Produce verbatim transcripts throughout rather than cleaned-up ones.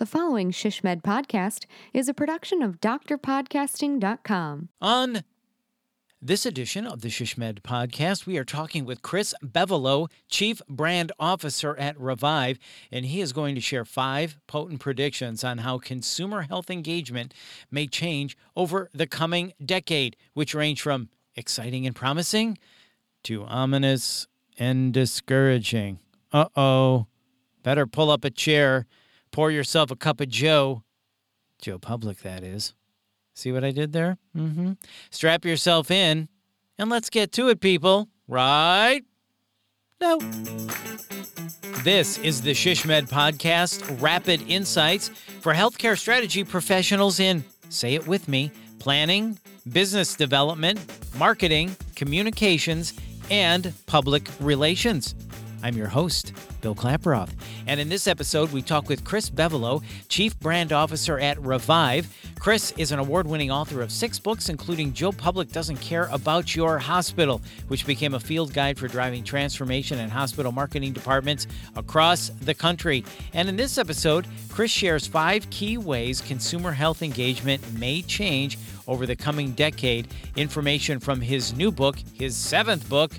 The following Shish Med podcast is a production of Dr Podcasting dot com. On this edition of the Shish Med podcast, we are talking with Chris Bevolo, Chief Brand Officer at Revive, and he is going to share five potent predictions on how consumer health engagement may change over the coming decade, which range from exciting and promising to ominous and discouraging. Uh-oh, better pull up a chair. Pour yourself a cup of Joe. Joe Public, that is. See what I did there? Mm-hmm. Strap yourself in, and let's get to it, people. Right? No. This is the ShishMed Podcast, Rapid Insights for healthcare strategy professionals in, say it with me, planning, business development, marketing, communications, and public relations. I'm your host, Bill Klaproth. And in this episode, we talk with Chris Bevolo, Chief Brand Officer at Revive. Chris is an award-winning author of six books, including Joe Public Doesn't Care About Your Hospital, which became a field guide for driving transformation in hospital marketing departments across the country. And in this episode, Chris shares five key ways consumer health engagement may change over the coming decade, information from his new book, his seventh book,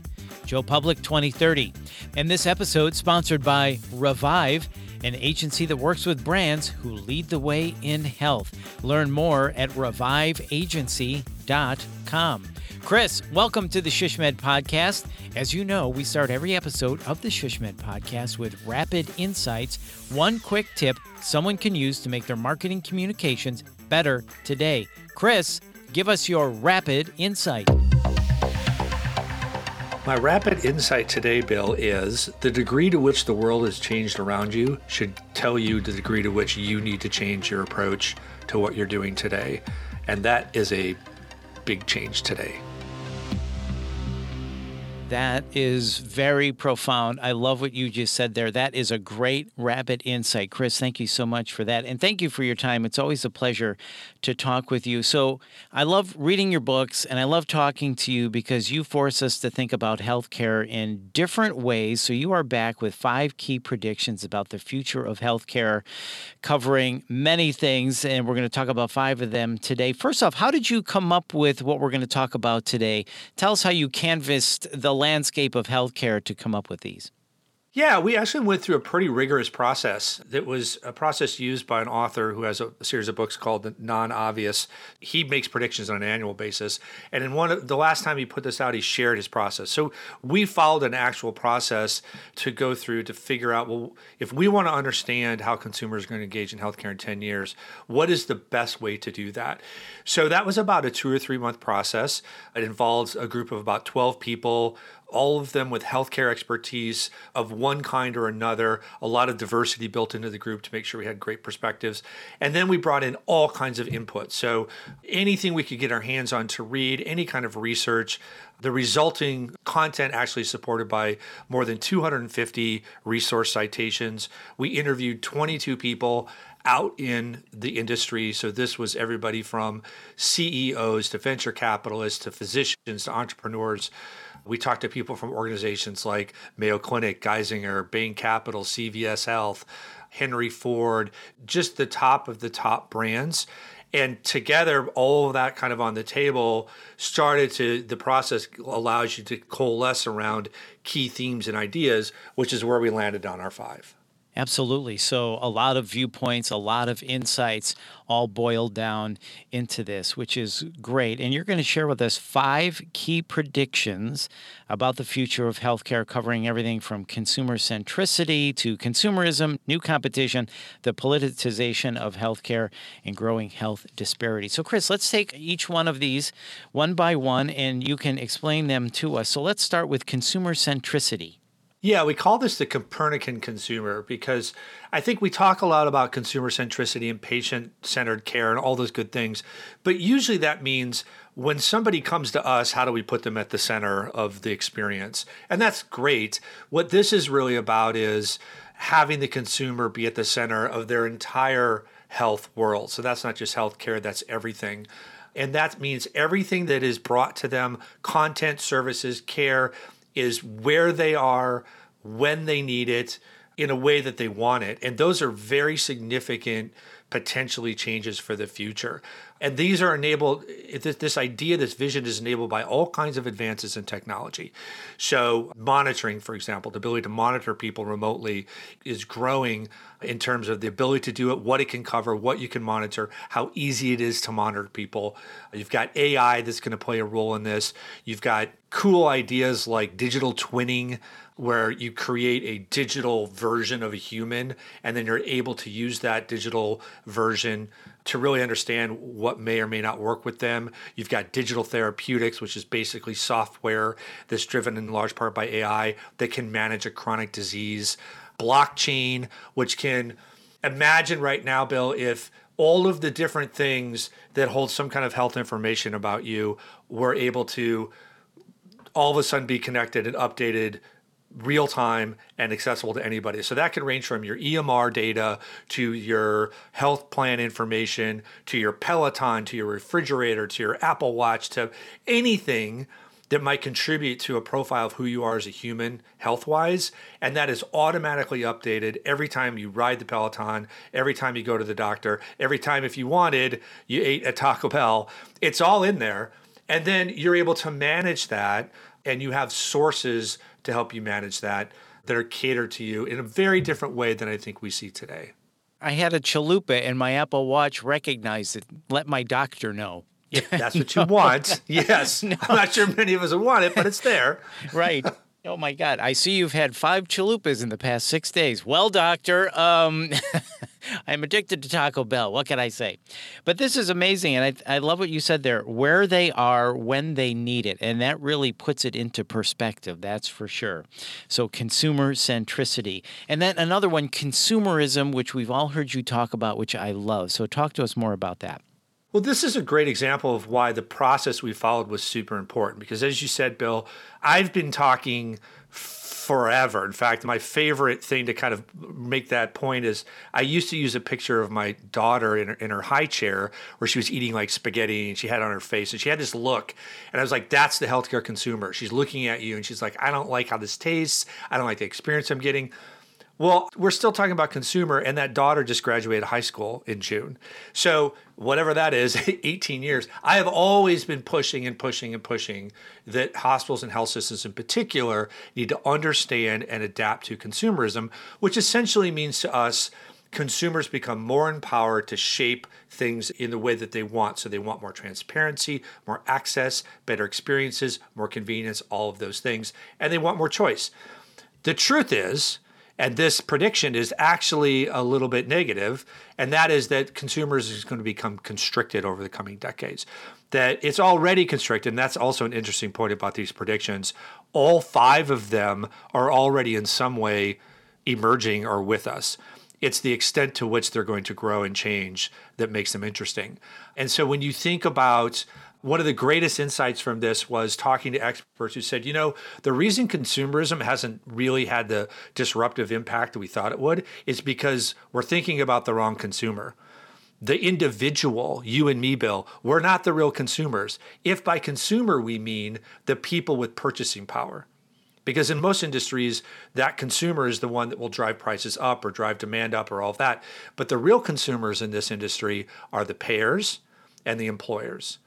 Joe Public twenty thirty. And this episode sponsored by Revive, an agency that works with brands who lead the way in health. Learn more at revive agency dot com. Chris, welcome to the ShishMed Podcast. As you know, we start every episode of the ShishMed Podcast with rapid insights, one quick tip someone can use to make their marketing communications better today. Chris, give us your rapid insight. My rapid insight today, Bill, is the degree to which the world has changed around you should tell you the degree to which you need to change your approach to what you're doing today. And that is a big change today. That is very profound. I love what you just said there. That is a great rapid insight. Chris, thank you so much for that. And thank you for your time. It's always a pleasure to talk with you. So I love reading your books and I love talking to you because you force us to think about healthcare in different ways. So you are back with five key predictions about the future of healthcare, covering many things. And we're going to talk about five of them today. First off, how did you come up with what we're going to talk about today? Tell us how you canvassed the landscape of healthcare to come up with these. Yeah, we actually went through a pretty rigorous process that was a process used by an author who has a series of books called The Non-Obvious. He makes predictions on an annual basis. And in one of the last time he put this out, he shared his process. So we followed an actual process to go through to figure out, well, if we want to understand how consumers are going to engage in healthcare in ten years, what is the best way to do that? So that was about a two or three month process. It involves a group of about twelve people, all of them with healthcare expertise of one kind or another, a lot of diversity built into the group to make sure we had great perspectives. And then we brought in all kinds of input. So anything we could get our hands on to read, any kind of research, the resulting content actually supported by more than two hundred fifty resource citations. We interviewed twenty-two people out in the industry. So this was everybody from C E Os to venture capitalists to physicians to entrepreneurs. We talked to people from organizations like Mayo Clinic, Geisinger, Bain Capital, C V S Health, Henry Ford, just the top of the top brands. And together, all of that kind of on the table started to, the process allows you to coalesce around key themes and ideas, which is where we landed on our five. Absolutely. So a lot of viewpoints, a lot of insights all boiled down into this, which is great. And you're going to share with us five key predictions about the future of healthcare, covering everything from consumer centricity to consumerism, new competition, the politicization of healthcare, and growing health disparity. So, Chris, let's take each one of these one by one, and you can explain them to us. So let's start with consumer centricity. Yeah, we call this the Copernican consumer because I think we talk a lot about consumer centricity and patient-centered care and all those good things, but usually that means when somebody comes to us, how do we put them at the center of the experience? And that's great. What this is really about is having the consumer be at the center of their entire health world. So that's not just healthcare, that's everything. And that means everything that is brought to them, content, services, care, is where they are, when they need it, in a way that they want it. And those are very significant, potentially changes for the future. And these are enabled, this idea, this vision is enabled by all kinds of advances in technology. So monitoring, for example, the ability to monitor people remotely is growing in terms of the ability to do it, what it can cover, what you can monitor, how easy it is to monitor people. You've got A I that's going to play a role in this. You've got cool ideas like digital twinning, where you create a digital version of a human, and then you're able to use that digital version to really understand what may or may not work with them. You've got digital therapeutics, which is basically software that's driven in large part by A I that can manage a chronic disease. Blockchain, which can imagine right now, Bill, if all of the different things that hold some kind of health information about you were able to all of a sudden be connected and updated real time and accessible to anybody. So that can range from your E M R data to your health plan information, to your Peloton, to your refrigerator, to your Apple Watch, to anything that might contribute to a profile of who you are as a human health-wise. And that is automatically updated every time you ride the Peloton, every time you go to the doctor, every time, if you wanted, you ate at Taco Bell. It's all in there. And then you're able to manage that, and you have sources to help you manage that, that are catered to you in a very different way than I think we see today. I had a chalupa and my Apple Watch recognized it. Let my doctor know. If that's what no. you want. Yes. No. I'm not sure many of us would want it, but it's there. Right. Oh, my God. I see you've had five chalupas in the past six days. Well, doctor, um, I'm addicted to Taco Bell. What can I say? But this is amazing. And I, I love what you said there, where they are when they need it. And that really puts it into perspective. That's for sure. So consumer centricity. And then another one, consumerism, which we've all heard you talk about, which I love. So talk to us more about that. Well, this is a great example of why the process we followed was super important, because as you said, Bill, I've been talking forever. In fact, my favorite thing to kind of make that point is I used to use a picture of my daughter in her, in her high chair where she was eating like spaghetti and she had on her face and she had this look. And I was like, that's the healthcare consumer. She's looking at you and she's like, I don't like how this tastes. I don't like the experience I'm getting. Well, we're still talking about consumer, and that daughter just graduated high school in June. So whatever that is, eighteen years, I have always been pushing and pushing and pushing that hospitals and health systems in particular need to understand and adapt to consumerism, which essentially means to us, consumers become more empowered to shape things in the way that they want. So they want more transparency, more access, better experiences, more convenience, all of those things, and they want more choice. The truth is, and this prediction is actually a little bit negative, and that is that consumers is going to become constricted over the coming decades. That it's already constricted, and that's also an interesting point about these predictions. All five of them are already in some way emerging or with us. It's the extent to which they're going to grow and change that makes them interesting. And so when you think about one of the greatest insights from this was talking to experts who said, you know, the reason consumerism hasn't really had the disruptive impact that we thought it would is because we're thinking about the wrong consumer. The individual, you and me, Bill, we're not the real consumers. If by consumer we mean the people with purchasing power. Because in most industries, that consumer is the one that will drive prices up or drive demand up or all of that. But the real consumers in this industry are the payers and the employers.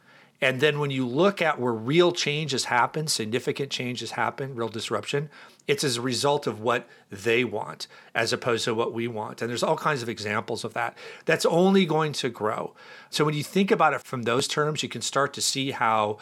And then when you look at where real change has happened, significant change has happened, real disruption, it's as a result of what they want as opposed to what we want. And there's all kinds of examples of that. That's only going to grow. So when you think about it from those terms, you can start to see how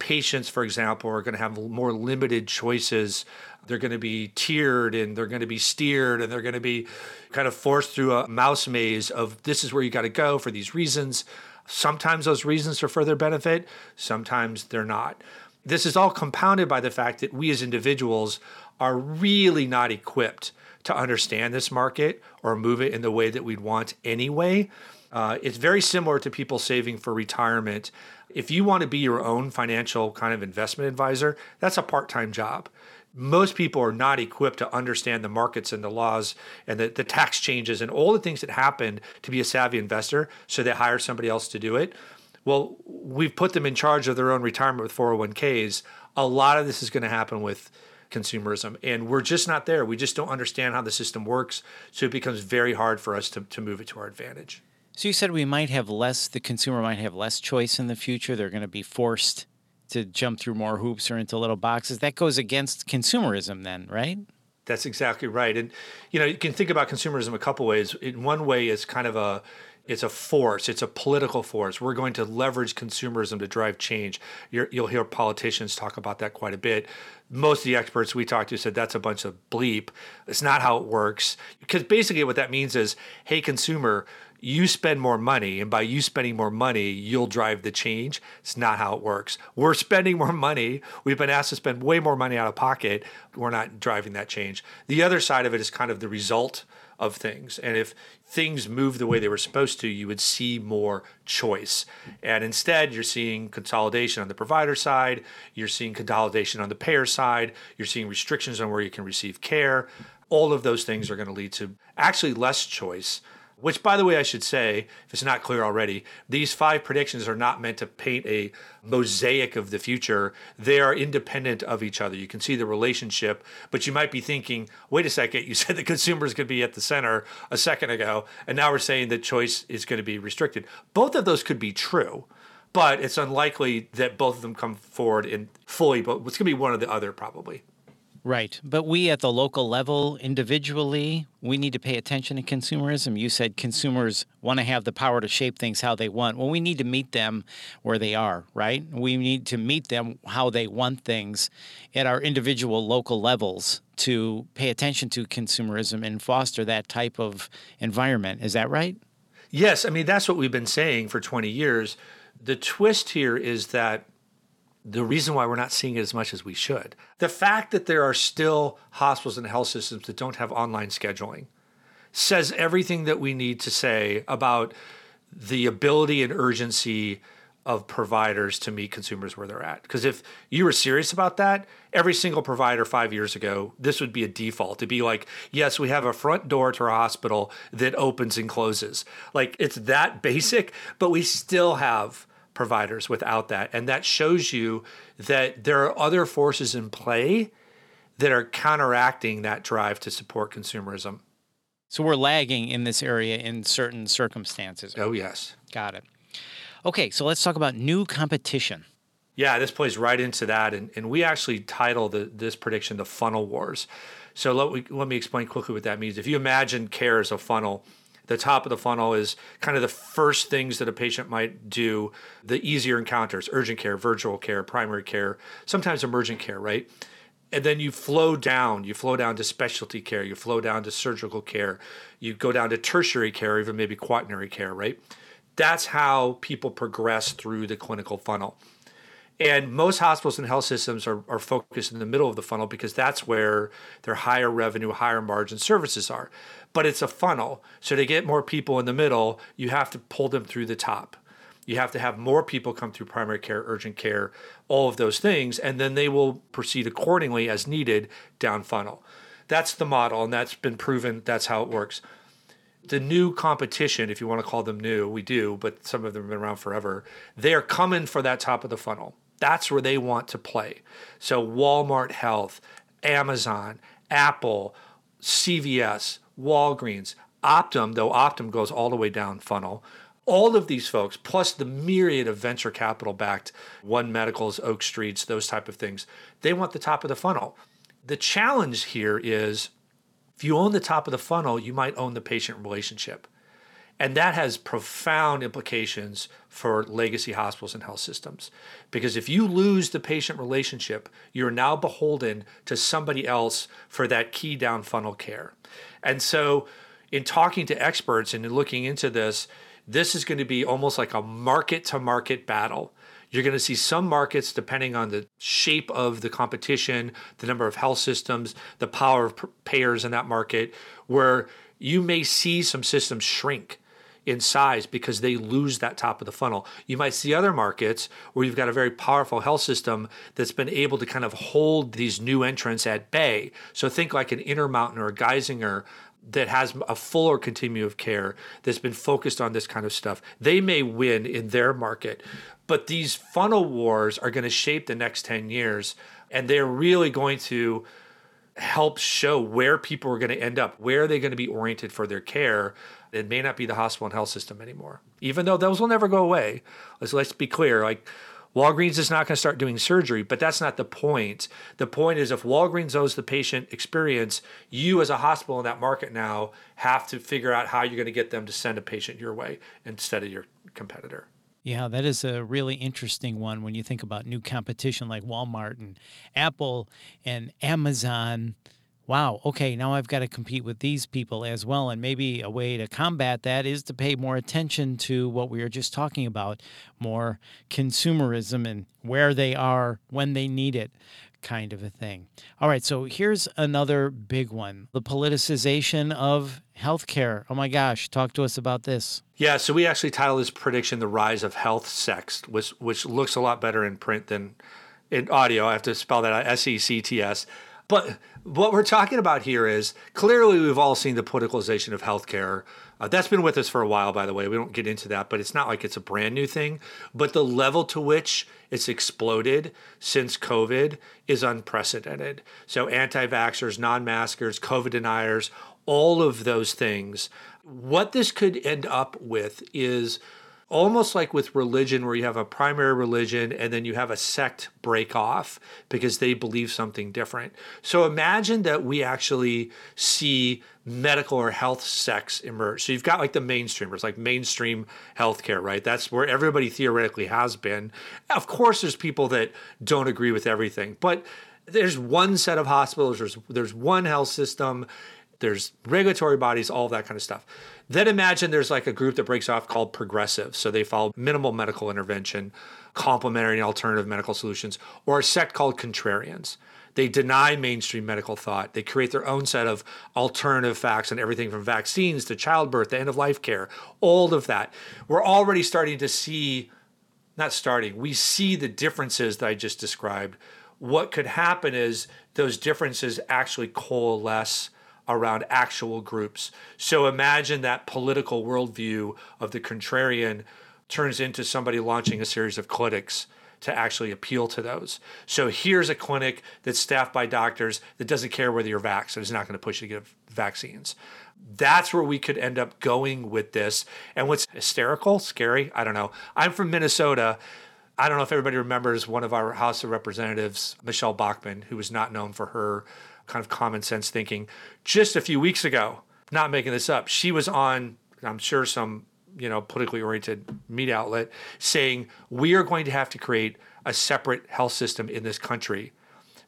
patients, for example, are going to have more limited choices. They're going to be tiered and they're going to be steered and they're going to be kind of forced through a mouse maze of this is where you got to go for these reasons. Sometimes those reasons are for their benefit. Sometimes they're not. This is all compounded by the fact that we as individuals are really not equipped to understand this market or move it in the way that we'd want anyway. Uh, it's very similar to people saving for retirement. If you want to be your own financial kind of investment advisor, that's a part-time job. Most people are not equipped to understand the markets and the laws and the, the tax changes and all the things that happen to be a savvy investor, so they hire somebody else to do it. Well, we've put them in charge of their own retirement with four oh one k's. A lot of this is going to happen with consumerism. And we're just not there. We just don't understand how the system works. So it becomes very hard for us to, to move it to our advantage. So you said we might have less, the consumer might have less choice in the future. They're going to be forced to jump through more hoops or into little boxes. That goes against consumerism then, right? That's exactly right. And, you know, you can think about consumerism a couple ways. In one way, it's kind of a It's a force. It's a political force. We're going to leverage consumerism to drive change. You're, you'll hear politicians talk about that quite a bit. Most of the experts we talked to said that's a bunch of bleep. It's not how it works. Because basically what that means is, hey, consumer, you spend more money, and by you spending more money, you'll drive the change. It's not how it works. We're spending more money. We've been asked to spend way more money out of pocket. We're not driving that change. The other side of it is kind of the result of things. And if things move the way they were supposed to, you would see more choice. And instead, you're seeing consolidation on the provider side, you're seeing consolidation on the payer side, you're seeing restrictions on where you can receive care. All of those things are going to lead to actually less choice, which, by the way, I should say, if it's not clear already, these five predictions are not meant to paint a mosaic of the future. They are independent of each other. You can see the relationship, but you might be thinking, wait a second, you said the consumers could be at the center a second ago, and now we're saying that choice is going to be restricted. Both of those could be true, but it's unlikely that both of them come forward in fully, but it's going to be one or the other probably. Right. But we at the local level, individually, we need to pay attention to consumerism. You said consumers want to have the power to shape things how they want. Well, we need to meet them where they are, right? We need to meet them how they want things at our individual local levels to pay attention to consumerism and foster that type of environment. Is that right? Yes. I mean, that's what we've been saying for twenty years. The twist here is that the reason why we're not seeing it as much as we should. The fact that there are still hospitals and health systems that don't have online scheduling says everything that we need to say about the ability and urgency of providers to meet consumers where they're at. Because if you were serious about that, every single provider five years ago, this would be a default. It'd be like, yes, we have a front door to our hospital that opens and closes. Like, it's that basic, but we still have providers without that. And that shows you that there are other forces in play that are counteracting that drive to support consumerism. So we're lagging in this area in certain circumstances. Oh, yes. Got it. Okay, so let's talk about new competition. Yeah, this plays right into that. And, and we actually title the, this prediction the funnel wars. So let, we, let me explain quickly what that means. If you imagine care as a funnel, the top of the funnel is kind of the first things that a patient might do, the easier encounters, urgent care, virtual care, primary care, sometimes emergent care, right? And then you flow down, you flow down to specialty care, you flow down to surgical care, you go down to tertiary care, even maybe quaternary care, right? That's how people progress through the clinical funnel. And most hospitals and health systems are, are focused in the middle of the funnel because that's where their higher revenue, higher margin services are. But it's a funnel. So to get more people in the middle, you have to pull them through the top. You have to have more people come through primary care, urgent care, all of those things, and then they will proceed accordingly as needed down funnel. That's the model, and that's been proven. That's how it works. The new competition, if you want to call them new, we do, but some of them have been around forever. They are coming for that top of the funnel. That's where they want to play. So Walmart Health, Amazon, Apple, C V S, Walgreens, Optum, though Optum goes all the way down funnel. All of these folks, plus the myriad of venture capital-backed One Medicals, Oak Streets, those type of things, they want the top of the funnel. The challenge here is if you own the top of the funnel, you might own the patient relationship. And that has profound implications for legacy hospitals and health systems. Because if you lose the patient relationship, you're now beholden to somebody else for that key down funnel care. And so in talking to experts and in looking into this, this is going to be almost like a market to market battle. You're going to see some markets, depending on the shape of the competition, the number of health systems, the power of payers in that market, where you may see some systems shrink in size because they lose that top of the funnel. You might see other markets where you've got a very powerful health system that's been able to kind of hold these new entrants at bay. So think like an Intermountain or a Geisinger that has a fuller continuum of care that's been focused on this kind of stuff. They may win in their market, but these funnel wars are going to shape the next ten years, and they're really going to helps show where people are going to end up, where are they going to be oriented for their care. It may not be the hospital and health system anymore, even though those will never go away. Let's, let's be clear, like Walgreens is not going to start doing surgery, but that's not the point. The point is if Walgreens owns the patient experience, you as a hospital in that market now have to figure out how you're going to get them to send a patient your way instead of your competitor. Yeah, that is a really interesting one when you think about new competition like Walmart and Apple and Amazon. Wow, okay, now I've got to compete with these people as well. And maybe a way to combat that is to pay more attention to what we were just talking about, more consumerism and where they are when they need it kind of a thing. All right, so here's another big one, the politicization of healthcare. Oh my gosh, talk to us about this. Yeah, so we actually titled this prediction, The Rise of Health Sex, which, which looks a lot better in print than in audio. I have to spell that out, S E C T S. But what we're talking about here is clearly we've all seen the politicalization of healthcare. Uh, that's been with us for a while, by the way. We don't get into that, but it's not like it's a brand new thing. But the level to which it's exploded since COVID is unprecedented. So anti-vaxxers, non-maskers, COVID deniers, all of those things. What this could end up with is almost like with religion, where you have a primary religion and then you have a sect break off because they believe something different. So imagine that we actually see medical or health sects emerge. So you've got like the mainstreamers, like mainstream healthcare, right? That's where everybody theoretically has been. Of course, there's people that don't agree with everything, but there's one set of hospitals, there's, there's one health system, there's regulatory bodies, all that kind of stuff. Then imagine there's like a group that breaks off called progressive. So they follow minimal medical intervention, complementary and alternative medical solutions, or a sect called contrarians. They deny mainstream medical thought. They create their own set of alternative facts and everything from vaccines to childbirth to end-of-life care, all of that. We're already starting to see, not starting, we see the differences that I just described. What could happen is those differences actually coalesce around actual groups. So imagine that political worldview of the contrarian turns into somebody launching a series of clinics to actually appeal to those. So here's a clinic that's staffed by doctors that doesn't care whether you're vaxxed, so it's not going to push you to get vaccines. That's where we could end up going with this. And what's hysterical, scary, I don't know. I'm from Minnesota. I don't know if everybody remembers one of our House of Representatives, Michelle Bachmann, who was not known for her kind of common sense thinking. Just a few weeks ago, not making this up, she was on, I'm sure, some, you know, politically oriented media outlet saying, we are going to have to create a separate health system in this country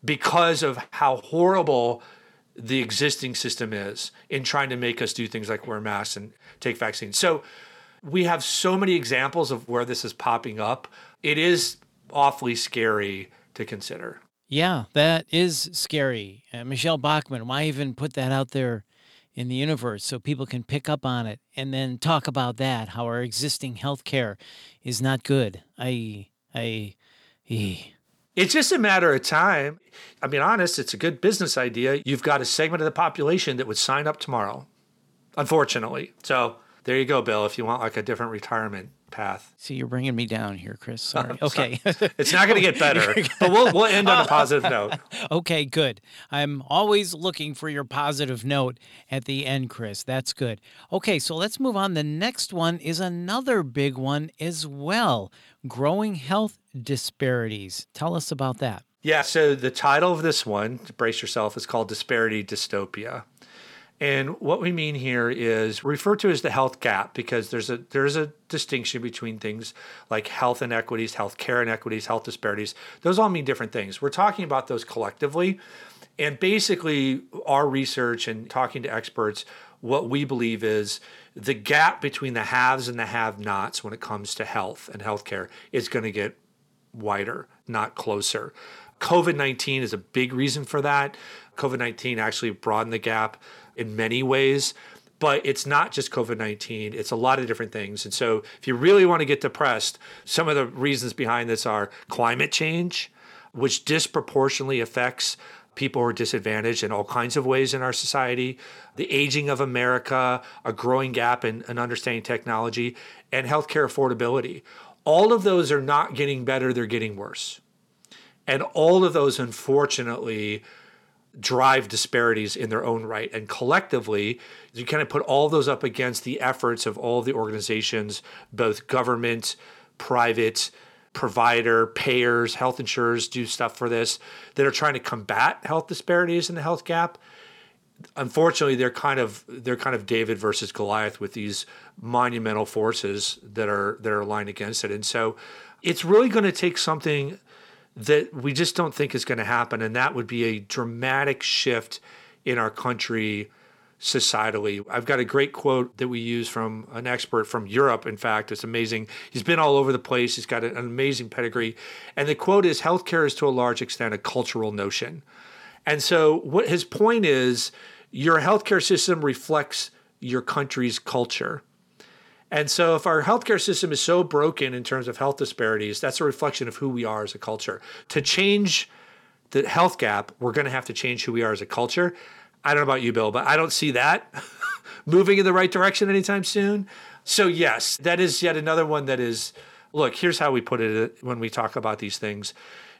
because of how horrible the existing system is in trying to make us do things like wear masks and take vaccines. So we have so many examples of where this is popping up. It is awfully scary to consider. Yeah, that is scary. Uh, Michelle Bachmann, why even put that out there in the universe so people can pick up on it and then talk about that, how our existing healthcare is not good? I, I, I. It's just a matter of time. I mean, honest, it's a good business idea. You've got a segment of the population that would sign up tomorrow, unfortunately. So there you go, Bill, if you want like a different retirement path. See, you're bringing me down here, Chris. Sorry. Okay. It's not going to get better, but we'll we'll end on a positive note. Okay, good. I'm always looking for your positive note at the end, Chris. That's good. Okay, so let's move on. The next one is another big one as well, growing health disparities. Tell us about that. Yeah, so the title of this one, brace yourself, is called Disparity Dystopia. And what we mean here is referred to as the health gap, because there's a there's a distinction between things like health inequities, health care inequities, health disparities. Those all mean different things. We're talking about those collectively. And basically, our research and talking to experts, what we believe is the gap between the haves and the have-nots when it comes to health and healthcare is going to get wider, not closer. COVID nineteen is a big reason for that. COVID nineteen actually broadened the gap in many ways, but it's not just COVID nineteen. It's a lot of different things. And so if you really want to get depressed, some of the reasons behind this are climate change, which disproportionately affects people who are disadvantaged in all kinds of ways in our society, the aging of America, a growing gap in, in understanding technology, and healthcare affordability. All of those are not getting better. They're getting worse. And all of those, unfortunately, drive disparities in their own right. And collectively, you kind of put all those up against the efforts of all the organizations, both government, private, provider, payers, health insurers do stuff for this, that are trying to combat health disparities and the health gap. Unfortunately, they're kind of they're kind of David versus Goliath with these monumental forces that are that are aligned against it. And so it's really going to take something that we just don't think is going to happen, and that would be a dramatic shift in our country societally. I've got a great quote that we use from an expert from Europe. In fact, it's amazing. He's been all over the place. He's got an amazing pedigree. And the quote is, healthcare is to a large extent a cultural notion. And so what his point is, your healthcare system reflects your country's culture. And so if our healthcare system is so broken in terms of health disparities, that's a reflection of who we are as a culture. To change the health gap, we're going to have to change who we are as a culture. I don't know about you, Bill, but I don't see that moving in the right direction anytime soon. So yes, that is yet another one that is, look, here's how we put it when we talk about these things.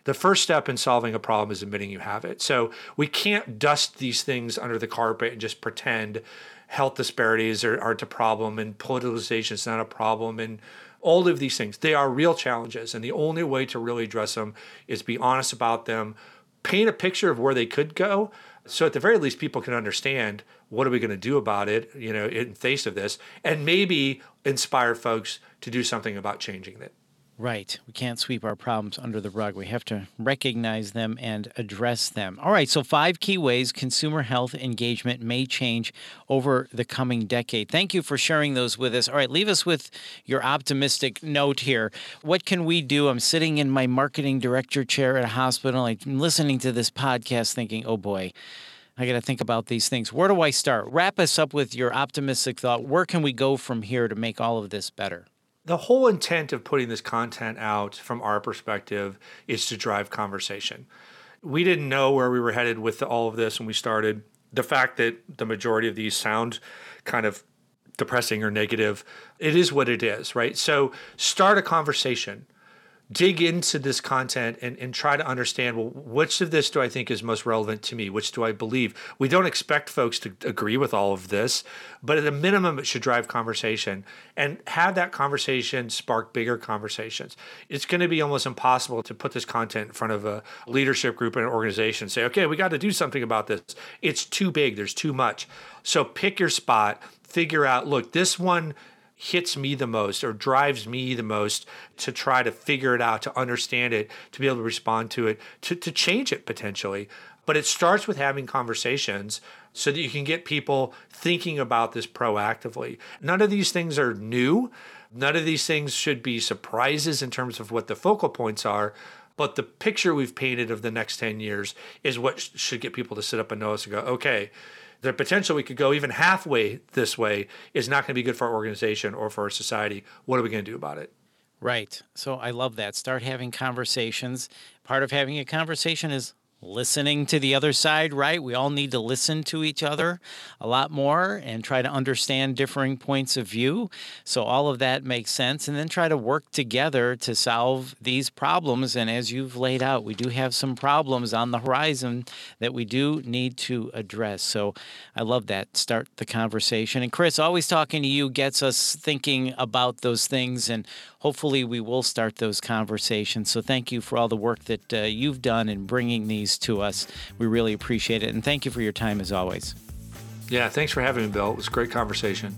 The first step in solving a problem is admitting you have it. So we can't dust these things under the carpet and just pretend health disparities are, aren't a problem and politicization is not a problem and all of these things. They are real challenges, and the only way to really address them is be honest about them, paint a picture of where they could go. So at the very least, people can understand what are we going to do about it, you know, in face of this, and maybe inspire folks to do something about changing it. Right. We can't sweep our problems under the rug. We have to recognize them and address them. All right. So five key ways consumer health engagement may change over the coming decade. Thank you for sharing those with us. All right. Leave us with your optimistic note here. What can we do? I'm sitting in my marketing director chair at a hospital. I'm listening to this podcast thinking, oh, boy, I got to think about these things. Where do I start? Wrap us up with your optimistic thought. Where can we go from here to make all of this better? The whole intent of putting this content out from our perspective is to drive conversation. We didn't know where we were headed with all of this when we started. The fact that the majority of these sound kind of depressing or negative, it is what it is, right? So start a conversation. Dig into this content and, and try to understand, well, which of this do I think is most relevant to me? Which do I believe? We don't expect folks to agree with all of this, but at a minimum, it should drive conversation and have that conversation spark bigger conversations. It's going to be almost impossible to put this content in front of a leadership group in an organization and say, okay, we got to do something about this. It's too big. There's too much. So pick your spot, figure out, look, this one hits me the most or drives me the most to try to figure it out, to understand it, to be able to respond to it, to, to change it potentially. But it starts with having conversations so that you can get people thinking about this proactively. None of these things are new. None of these things should be surprises in terms of what the focal points are. But the picture we've painted of the next ten years is what should get people to sit up and notice and go, okay, the potential we could go even halfway this way is not going to be good for our organization or for our society. What are we going to do about it? Right. So I love that. Start having conversations. Part of having a conversation is listening to the other side, right? We all need to listen to each other a lot more and try to understand differing points of view. So all of that makes sense. And then try to work together to solve these problems. And as you've laid out, we do have some problems on the horizon that we do need to address. So I love that. Start the conversation. And Chris, always talking to you gets us thinking about those things. And hopefully we will start those conversations. So thank you for all the work that uh, you've done in bringing these to us. We really appreciate it. And thank you for your time as always. Yeah, thanks for having me, Bill. It was a great conversation.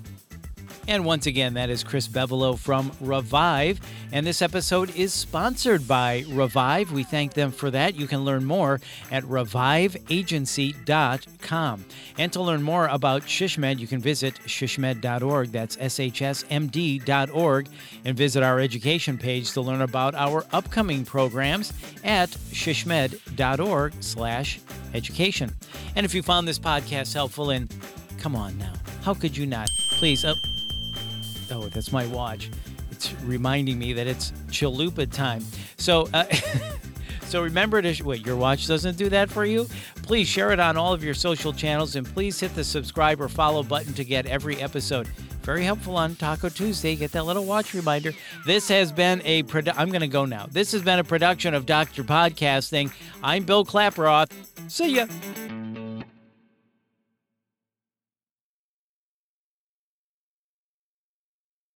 And once again, that is Chris Bevolo from Revive. And this episode is sponsored by Revive. We thank them for that. You can learn more at revive agency dot com. And to learn more about Shishmed, you can visit shishmed dot org. That's S H S M D dot org. And visit our education page to learn about our upcoming programs at shishmed dot org slash education. And if you found this podcast helpful, and come on now, how could you not? Please, up. Uh, Oh, that's my watch. It's reminding me that it's chalupa time. So uh, so remember to, sh- wait, your watch doesn't do that for you? Please share it on all of your social channels, and please hit the subscribe or follow button to get every episode. Very helpful on Taco Tuesday. Get that little watch reminder. This has been a, produ- I'm going to go now. This has been a production of Doctor Podcasting. I'm Bill Klaproth. See ya.